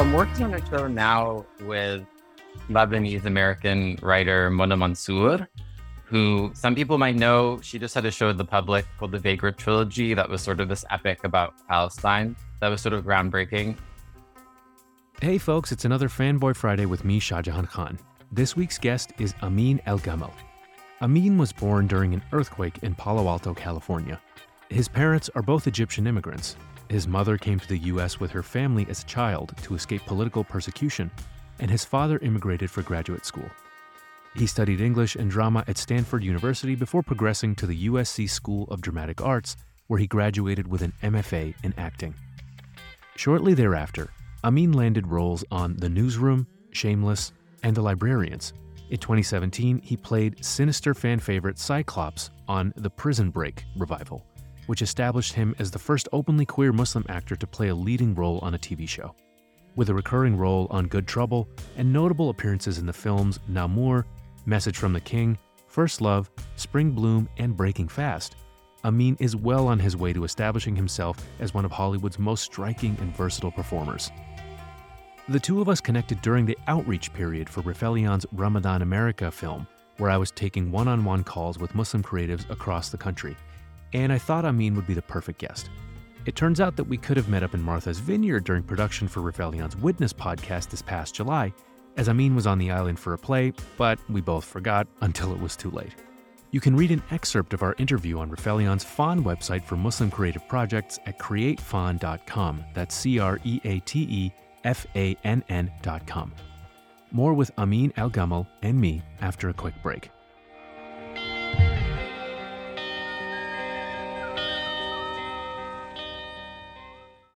I'm working on a show now with Lebanese-American writer Mona Mansour, who some people might know. She just had a show to the public called The Vagrant Trilogy that was sort of this epic about Palestine that was sort of groundbreaking. Hey folks, it's another Fanboy Friday with me, Shahjehan Khan. This week's guest is Amin El Gamal. Amin was born during an earthquake in Palo Alto, California. His parents are both Egyptian immigrants. His mother came to the U.S. with her family as a child to escape political persecution, and his father immigrated for graduate school. He studied English and drama at Stanford University before progressing to the USC School of Dramatic Arts, where he graduated with an MFA in acting. Shortly thereafter, Amin landed roles on The Newsroom, Shameless, and The Librarians. In 2017, he played sinister fan favorite Cyclops on the Prison Break revival, which established him as the first openly queer Muslim actor to play a leading role on a TV show, with a recurring role on Good Trouble and notable appearances in the films Namur, Message from the King, First Love, Spring Bloom, and Breaking Fast. Amin is well on his way to establishing himself as one of Hollywood's most striking and versatile performers. The two of us connected during the outreach period for Rifelion's Ramadan America film, where I was taking one-on-one calls with Muslim creatives across the country, and I thought Amin would be the perfect guest. It turns out that we could have met up in Martha's Vineyard during production for Rifelion's Witness podcast this past July, as Amin was on the island for a play, but we both forgot until it was too late. You can read an excerpt of our interview on Rifelion's Fann website for Muslim creative projects at createfann.com. That's createfann.com. More with Amin El Gamal and me after a quick break.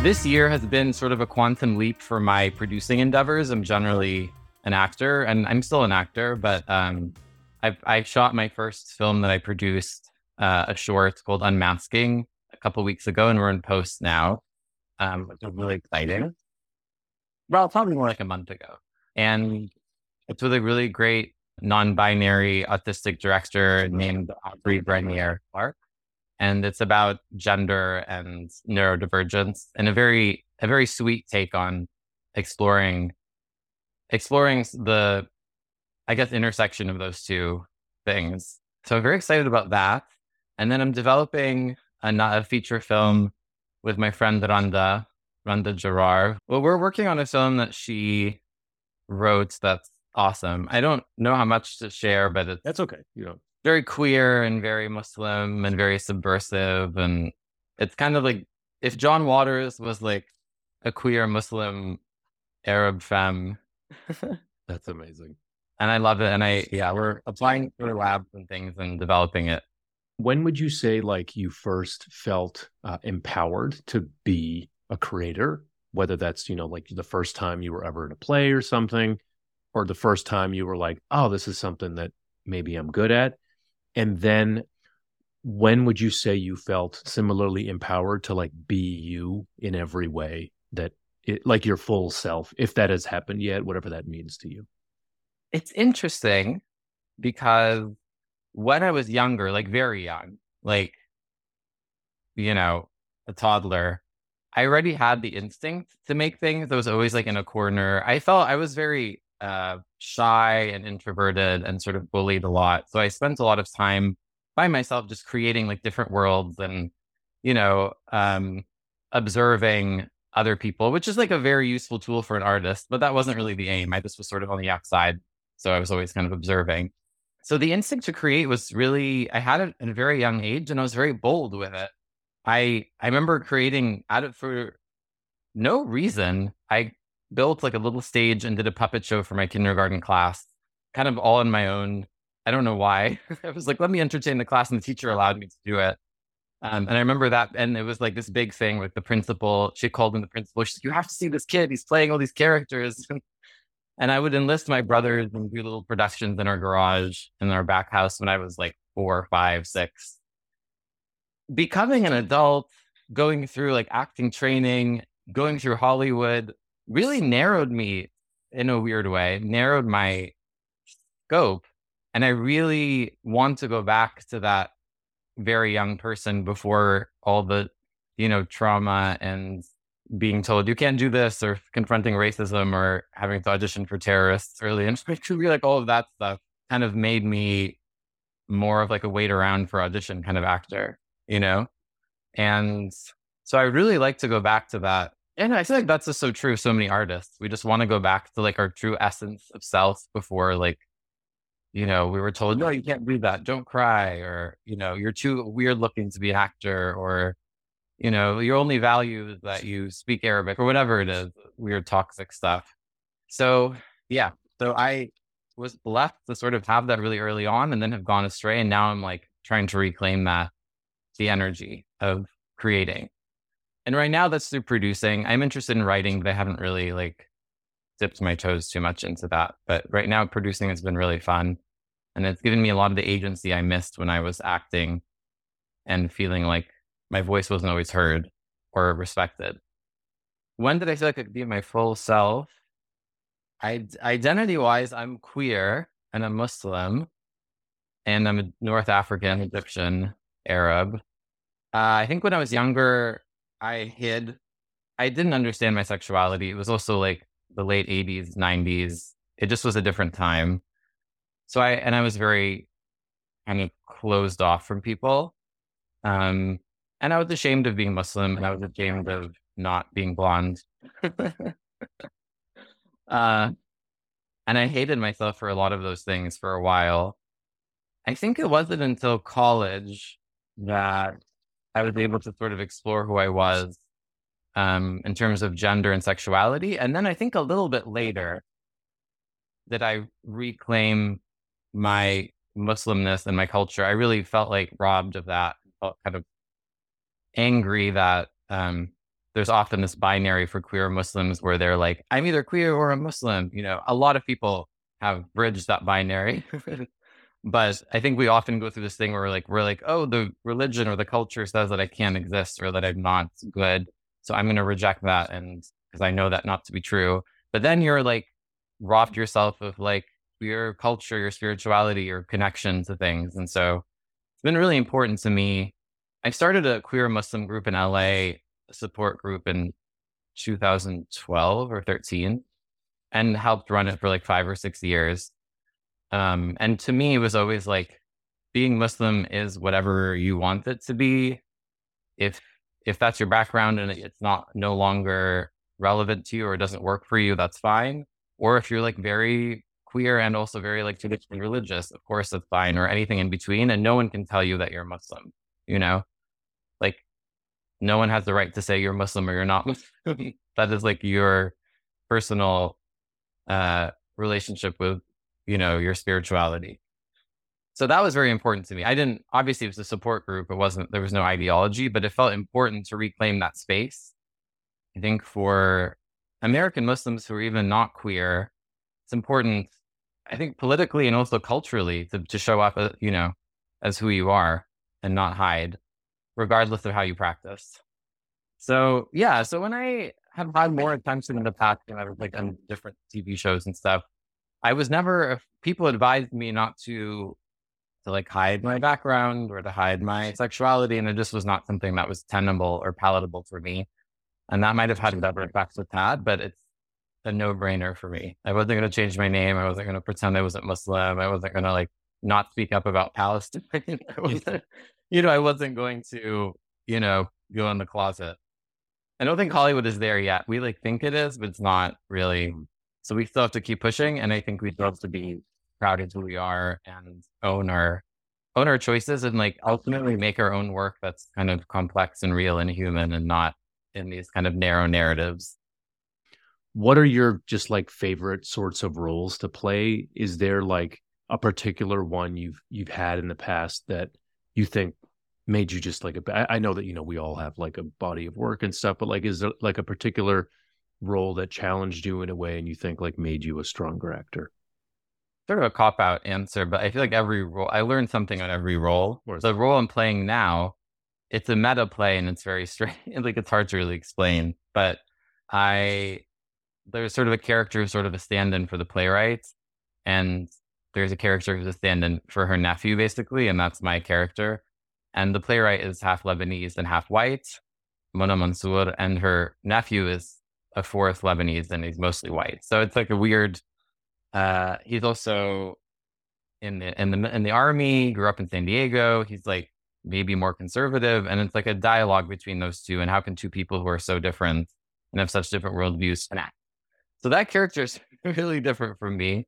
This year has been sort of a quantum leap for my producing endeavors. I'm generally an actor, and I'm still an actor, but I shot my first film that I produced, a short called Unmasking, a couple weeks ago, and we're in post now, which is really exciting. Well, probably more like a month ago. And it's with a really great non-binary autistic director named Aubrey Brenier Clark. And it's about gender and neurodivergence, and a very sweet take on exploring the, I guess, intersection of those two things. So I'm very excited about that. And then I'm developing a feature film with my friend Randa Girard. Well, we're working on a film that she wrote that's awesome. I don't know how much to share, but that's okay. You know, very queer and very Muslim and very subversive. And it's kind of like if John Waters was like a queer Muslim Arab femme. That's amazing. And I love it. And we're applying for labs and things and developing it. When would you say like you first felt empowered to be a creator? Whether that's, you know, like the first time you were ever in a play or something, or the first time you were like, oh, this is something that maybe I'm good at. And then when would you say you felt similarly empowered to like be you in every way that it, like your full self, if that has happened yet, whatever that means to you? It's interesting because when I was younger, like very young, like, you know, a toddler, I already had the instinct to make things. I was always like in a corner. I felt I was very shy and introverted and sort of bullied a lot. So I spent a lot of time by myself just creating like different worlds and, you know, observing other people, which is like a very useful tool for an artist, but that wasn't really the aim. I just was sort of on the outside. So I was always kind of observing. So the instinct to create was really, I had it at a very young age and I was very bold with it. I remember creating out of, for no reason, I built like a little stage and did a puppet show for my kindergarten class, kind of all on my own. I don't know why. I was like, let me entertain the class, and the teacher allowed me to do it. And I remember that. And it was like this big thing with the principal. She called in the principal. She's like, you have to see this kid. He's playing all these characters. And I would enlist my brothers and do little productions in our garage, in our back house when I was like 4, 5, 6. Becoming an adult, going through like acting training, going through Hollywood really narrowed me in a weird way, narrowed my scope. And I really want to go back to that very young person before all the, you know, trauma and being told you can't do this or confronting racism or having to audition for terrorists early. And really like all of that stuff kind of made me more of like a wait around for audition kind of actor, you know? And so I really like to go back to that. And I feel like that's just so true of so many artists. We just want to go back to like our true essence of self before like, you know, we were told, no, you can't do that. Don't cry. Or, you know, you're too weird looking to be an actor, or, you know, your only value is that you speak Arabic or whatever it is, weird toxic stuff. So yeah, so I was blessed to sort of have that really early on and then have gone astray. And now I'm like trying to reclaim that, the energy of creating. And right now that's through producing. I'm interested in writing, but I haven't really like dipped my toes too much into that. But right now producing has been really fun. And it's given me a lot of the agency I missed when I was acting and feeling like my voice wasn't always heard or respected. When did I feel like I could be my full self? Identity-wise, I'm queer and I'm Muslim and I'm a North African, Egyptian, Arab. I think when I was younger, I didn't understand my sexuality. It was also like the late 80s, 90s. It just was a different time. So I was very kind of closed off from people. And I was ashamed of being Muslim, and I was ashamed of not being blonde. And I hated myself for a lot of those things for a while. I think it wasn't until college that I was able to sort of explore who I was in terms of gender and sexuality. And then I think a little bit later that I reclaim my Muslimness and my culture. I really felt like robbed of that, felt kind of angry that there's often this binary for queer Muslims where they're like, I'm either queer or a Muslim. You know, a lot of people have bridged that binary, but I think we often go through this thing where we're like, oh, the religion or the culture says that I can't exist or that I'm not good. So I'm going to reject that. And because I know that not to be true, but then you're like robbed yourself of like your culture, your spirituality, your connection to things. And so it's been really important to me. I started a queer Muslim group in LA, a support group in 2012 or 13, and helped run it for like 5 or 6 years. And to me, it was always like being Muslim is whatever you want it to be. If that's your background and it's not no longer relevant to you or it doesn't work for you, that's fine. Or if you're like very queer and also very like traditionally religious, of course that's fine, or anything in between. And no one can tell you that you're Muslim, you know, like no one has the right to say you're Muslim or you're not Muslim. That is like your personal relationship with, you know, your spirituality. So that was very important to me. I didn't, obviously it was a support group. It wasn't, there was no ideology, but it felt important to reclaim that space. I think for American Muslims who are even not queer, it's important, I think politically and also culturally to show up, you know, as who you are and not hide, regardless of how you practice. So yeah, so when I have had more attention in the past and I was like on different TV shows and stuff, I was never, people advised me not to like hide my background or to hide my sexuality. And it just was not something that was tenable or palatable for me. And that might've had whatever effects with that, but it's a no brainer for me. I wasn't going to change my name. I wasn't going to pretend I wasn't Muslim. I wasn't going to like not speak up about Palestine. I wasn't, you know, I wasn't going to, you know, go in the closet. I don't think Hollywood is there yet. We like think it is, but it's not really. So we still have to keep pushing. And I think we still have to be proud of who we are and own our choices and like ultimately make our own work that's kind of complex and real and human and not in these kind of narrow narratives. What are your just like favorite sorts of roles to play? Is there like a particular one you've had in the past that you think made you just like I know that, you know, we all have like a body of work and stuff, but like, is there like a particular role that challenged you in a way and you think like made you a stronger actor? Sort of a cop-out answer, but I feel like every role, I learned something on every role. The role I'm playing now, it's a meta play and it's very strange. Like it's hard to really explain, but there's sort of a character who's sort of a stand-in for the playwright, and there's a character who's a stand-in for her nephew basically. And that's my character. And the playwright is half Lebanese and half white, Mona Mansour, and her nephew is a fourth Lebanese and he's mostly white. So it's like a weird, he's also in the army, grew up in San Diego. He's like maybe more conservative. And it's like a dialogue between those two. And how can two people who are so different and have such different worldviews connect? So that character is really different from me.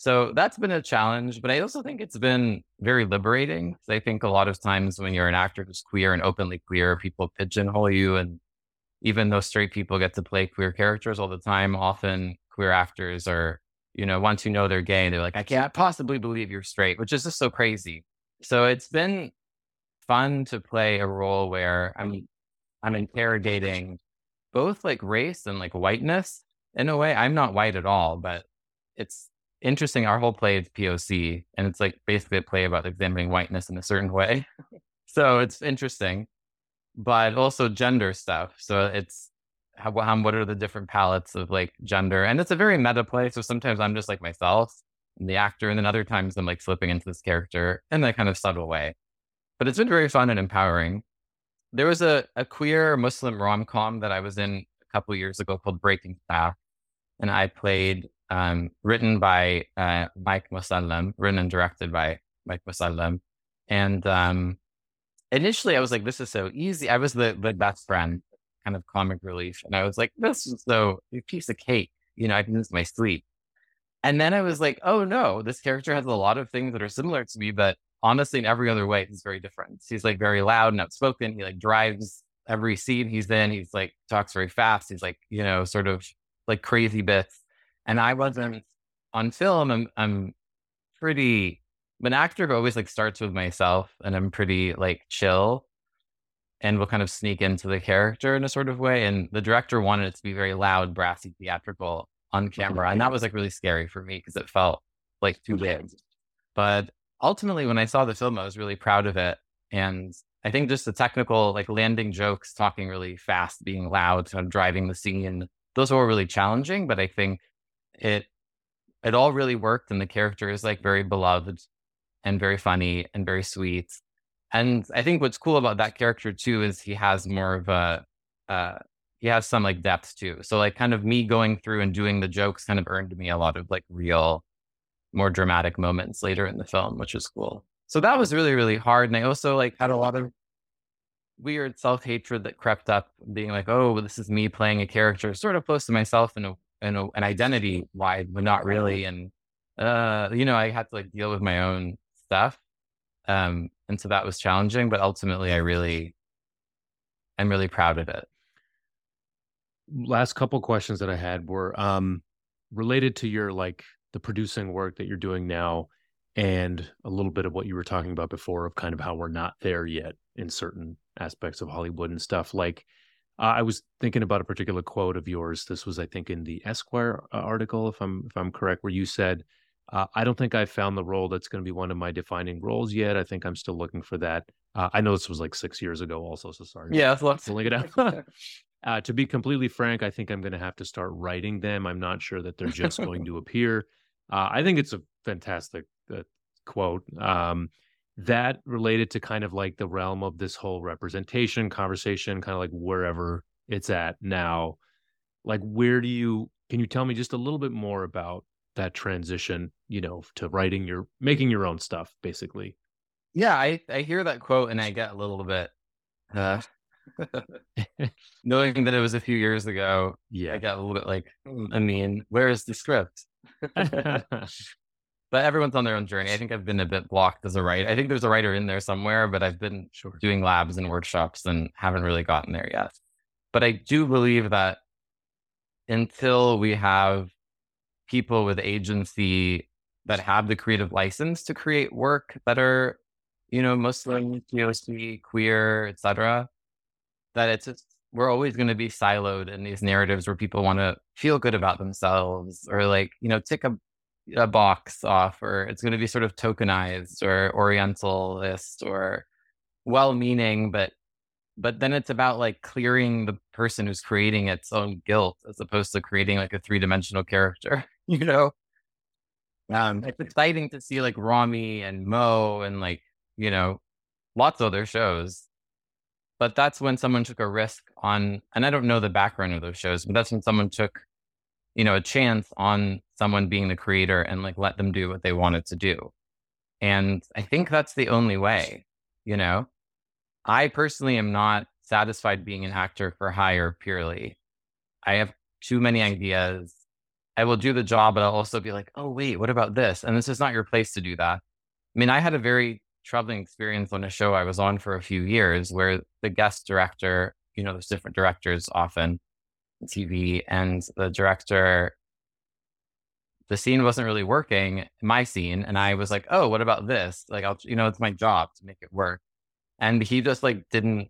So that's been a challenge, but I also think it's been very liberating. I think a lot of times when you're an actor who's queer and openly queer, people pigeonhole you. And even though straight people get to play queer characters all the time, often queer actors are, you know, once you know they're gay, they're like, I can't possibly believe you're straight, which is just so crazy. So it's been fun to play a role where I'm interrogating both like race and like whiteness in a way. I'm not white at all, but it's interesting. Our whole play is POC, and it's like basically a play about examining whiteness in a certain way. So it's interesting, but also gender stuff. So it's what are the different palettes of like gender? And it's a very meta play. So sometimes I'm just like myself and the actor, and then other times I'm like slipping into this character in that kind of subtle way. But it's been very fun and empowering. There was a queer Muslim rom-com that I was in a couple of years ago called Breaking Fast. And I played, written by Mike Musallam, written and directed by Mike Musallam. And initially I was like, this is so easy. I was the best friend, kind of comic relief. And I was like, this is so a piece of cake. You know, I can use my sleep. And then I was like, oh no, this character has a lot of things that are similar to me, but honestly, in every other way, he's very different. He's like very loud and outspoken. He like drives every scene he's in. He's like talks very fast. He's like, you know, sort of like crazy bits. And I wasn't on film. I'm an actor who always like starts with myself, and I'm pretty like chill and will kind of sneak into the character in a sort of way. And the director wanted it to be very loud, brassy, theatrical on camera. And that was like really scary for me because it felt like too big. But ultimately, when I saw the film, I was really proud of it. And I think just the technical, like landing jokes, talking really fast, being loud, kind of driving the scene, those were really challenging, but I think it all really worked. And the character is like very beloved and very funny and very sweet. And I think what's cool about that character too, is he has more of he has some like depth too. So like kind of me going through and doing the jokes kind of earned me a lot of like real, more dramatic moments later in the film, which is cool. So that was really, really hard. And I also like had a lot of weird self-hatred that crept up, being like, oh, well, this is me playing a character sort of close to myself in an identity wide, but not really. And you know, I had to like deal with my own stuff. And so that was challenging, but ultimately I'm really proud of it. Last couple questions that I had were related to your, like, the producing work that you're doing now and a little bit of what you were talking about before of kind of how we're not there yet in certain aspects of Hollywood and stuff. Like, I was thinking about a particular quote of yours. This was, I think, in the Esquire article, if I'm correct, where you said, I don't think I found the role that's going to be one of my defining roles yet. I think I'm still looking for that. I know this was like 6 years ago also, so sorry. Yeah, that's lots. Pulling it out. To be completely frank, I think I'm going to have to start writing them. I'm not sure that they're just going to appear. I think it's a fantastic quote. That related to kind of like the realm of this whole representation conversation, kind of like wherever it's at now. Like, can you tell me just a little bit more about that transition, you know, to writing making your own stuff, basically? Yeah, I hear that quote and I get a little bit, knowing that it was a few years ago, yeah, I got a little bit like, I mean, where is the script? But everyone's on their own journey. I think I've been a bit blocked as a writer. I think there's a writer in there somewhere, but I've been doing labs and workshops and haven't really gotten there yet. But I do believe that until we have people with agency that have the creative license to create work that are, you know, Muslim, POC, queer, etc., that it's just, we're always going to be siloed in these narratives where people want to feel good about themselves or, like, you know, tick a box off, or it's going to be sort of tokenized or orientalist or well-meaning, but then it's about like clearing the person who's creating its own guilt as opposed to creating like a three-dimensional character, you know? It's exciting to see like Rami and Mo and, like, you know, lots of other shows. But that's when someone took a risk on, and I don't know the background of those shows, but that's when someone took, you know, a chance on someone being the creator and like let them do what they wanted to do. And I think that's the only way, you know. I personally am not satisfied being an actor for hire purely. I have too many ideas. I will do the job, but I'll also be like, oh, wait, what about this? And this is not your place to do that. I mean, I had a very troubling experience on a show I was on for a few years where the guest director, you know, there's different directors often on TV, and the director, the scene wasn't really working, my scene. And I was like, oh, what about this? Like, I'll, you know, it's my job to make it work. And he just like didn't,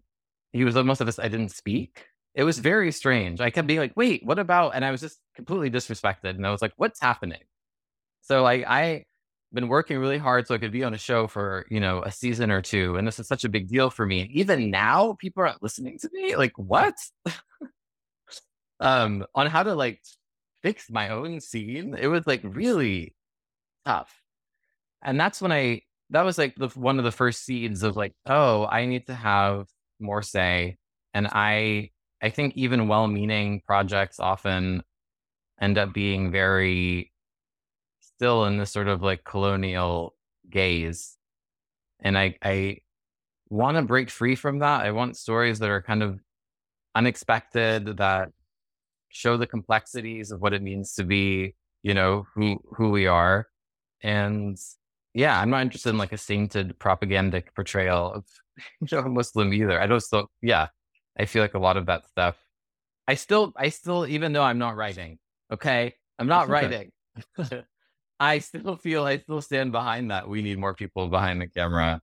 he was almost like, I didn't speak. It was very strange. I kept being like, wait, what about, and I was just completely disrespected. And I was like, what's happening? So like, I've been working really hard so I could be on a show for, you know, a season or two. And this is such a big deal for me. And even now people aren't listening to me. Like, what? On how to like fix my own scene. It was like really tough. And that's when that was like one of the first seeds of like, oh, I need to have more say. And I think even well-meaning projects often end up being very still in this sort of like colonial gaze. And I want to break free from that. I want stories that are kind of unexpected, that show the complexities of what it means to be, you know, who we are. And yeah, I'm not interested in like a sainted propagandic portrayal of, you know, a Muslim either. I don't still, yeah, I feel like a lot of that stuff. I still, even though I'm not writing, okay, I'm not writing. I still stand behind that. We need more people behind the camera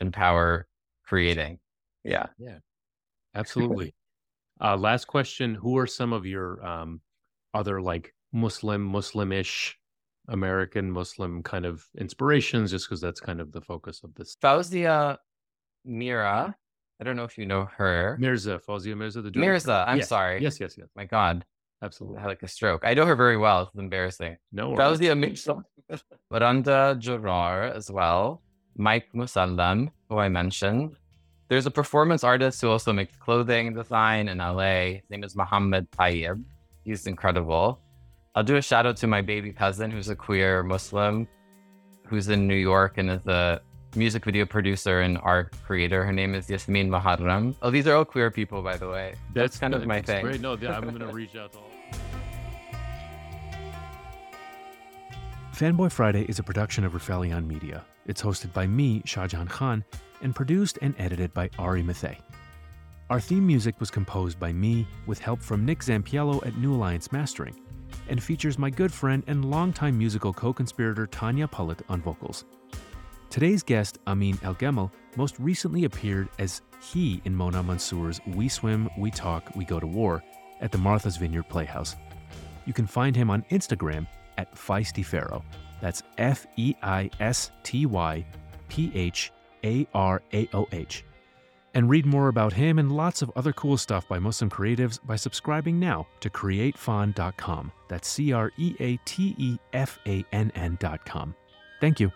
and power creating. Yeah. Yeah, absolutely. Last question. Who are some of your other like Muslim-ish, American Muslim kind of inspirations, just because that's kind of the focus of this? Fawzia Mirza. I don't know if you know her. Fawzia Mirza. The director. Mirza, I'm sorry. Yes. My God. Absolutely. I had like a stroke. I know her very well. It's embarrassing. No worries. That was the amazing. Randa Girard as well. Mike Musallam, who I mentioned. There's a performance artist who also makes clothing design in LA. His name is Muhammad Tayyib. He's incredible. I'll do a shout out to my baby cousin, who's a queer Muslim, who's in New York and is a music video producer and art creator. Her name is Yasmin Mahadram. Oh, these are all queer people, by the way. That's kind of my thing. Great. No, I'm going to reach out to all. Fanboy Friday is a production of Rifelion Media. It's hosted by me, Shahjehan Khan, and produced and edited by Ari Mathay. Our theme music was composed by me with help from Nick Zampiello at New Alliance Mastering, and features my good friend and longtime musical co-conspirator Tanya Pollitt on vocals. Today's guest, Amin El Gamal, most recently appeared as he in Mona Mansour's We Swim, We Talk, We Go to War at the Martha's Vineyard Playhouse. You can find him on Instagram at feistypharaoh. That's feistypharaoh. And read more about him and lots of other cool stuff by Muslim creatives by subscribing now to createfann.com. That's createfann.com. Thank you.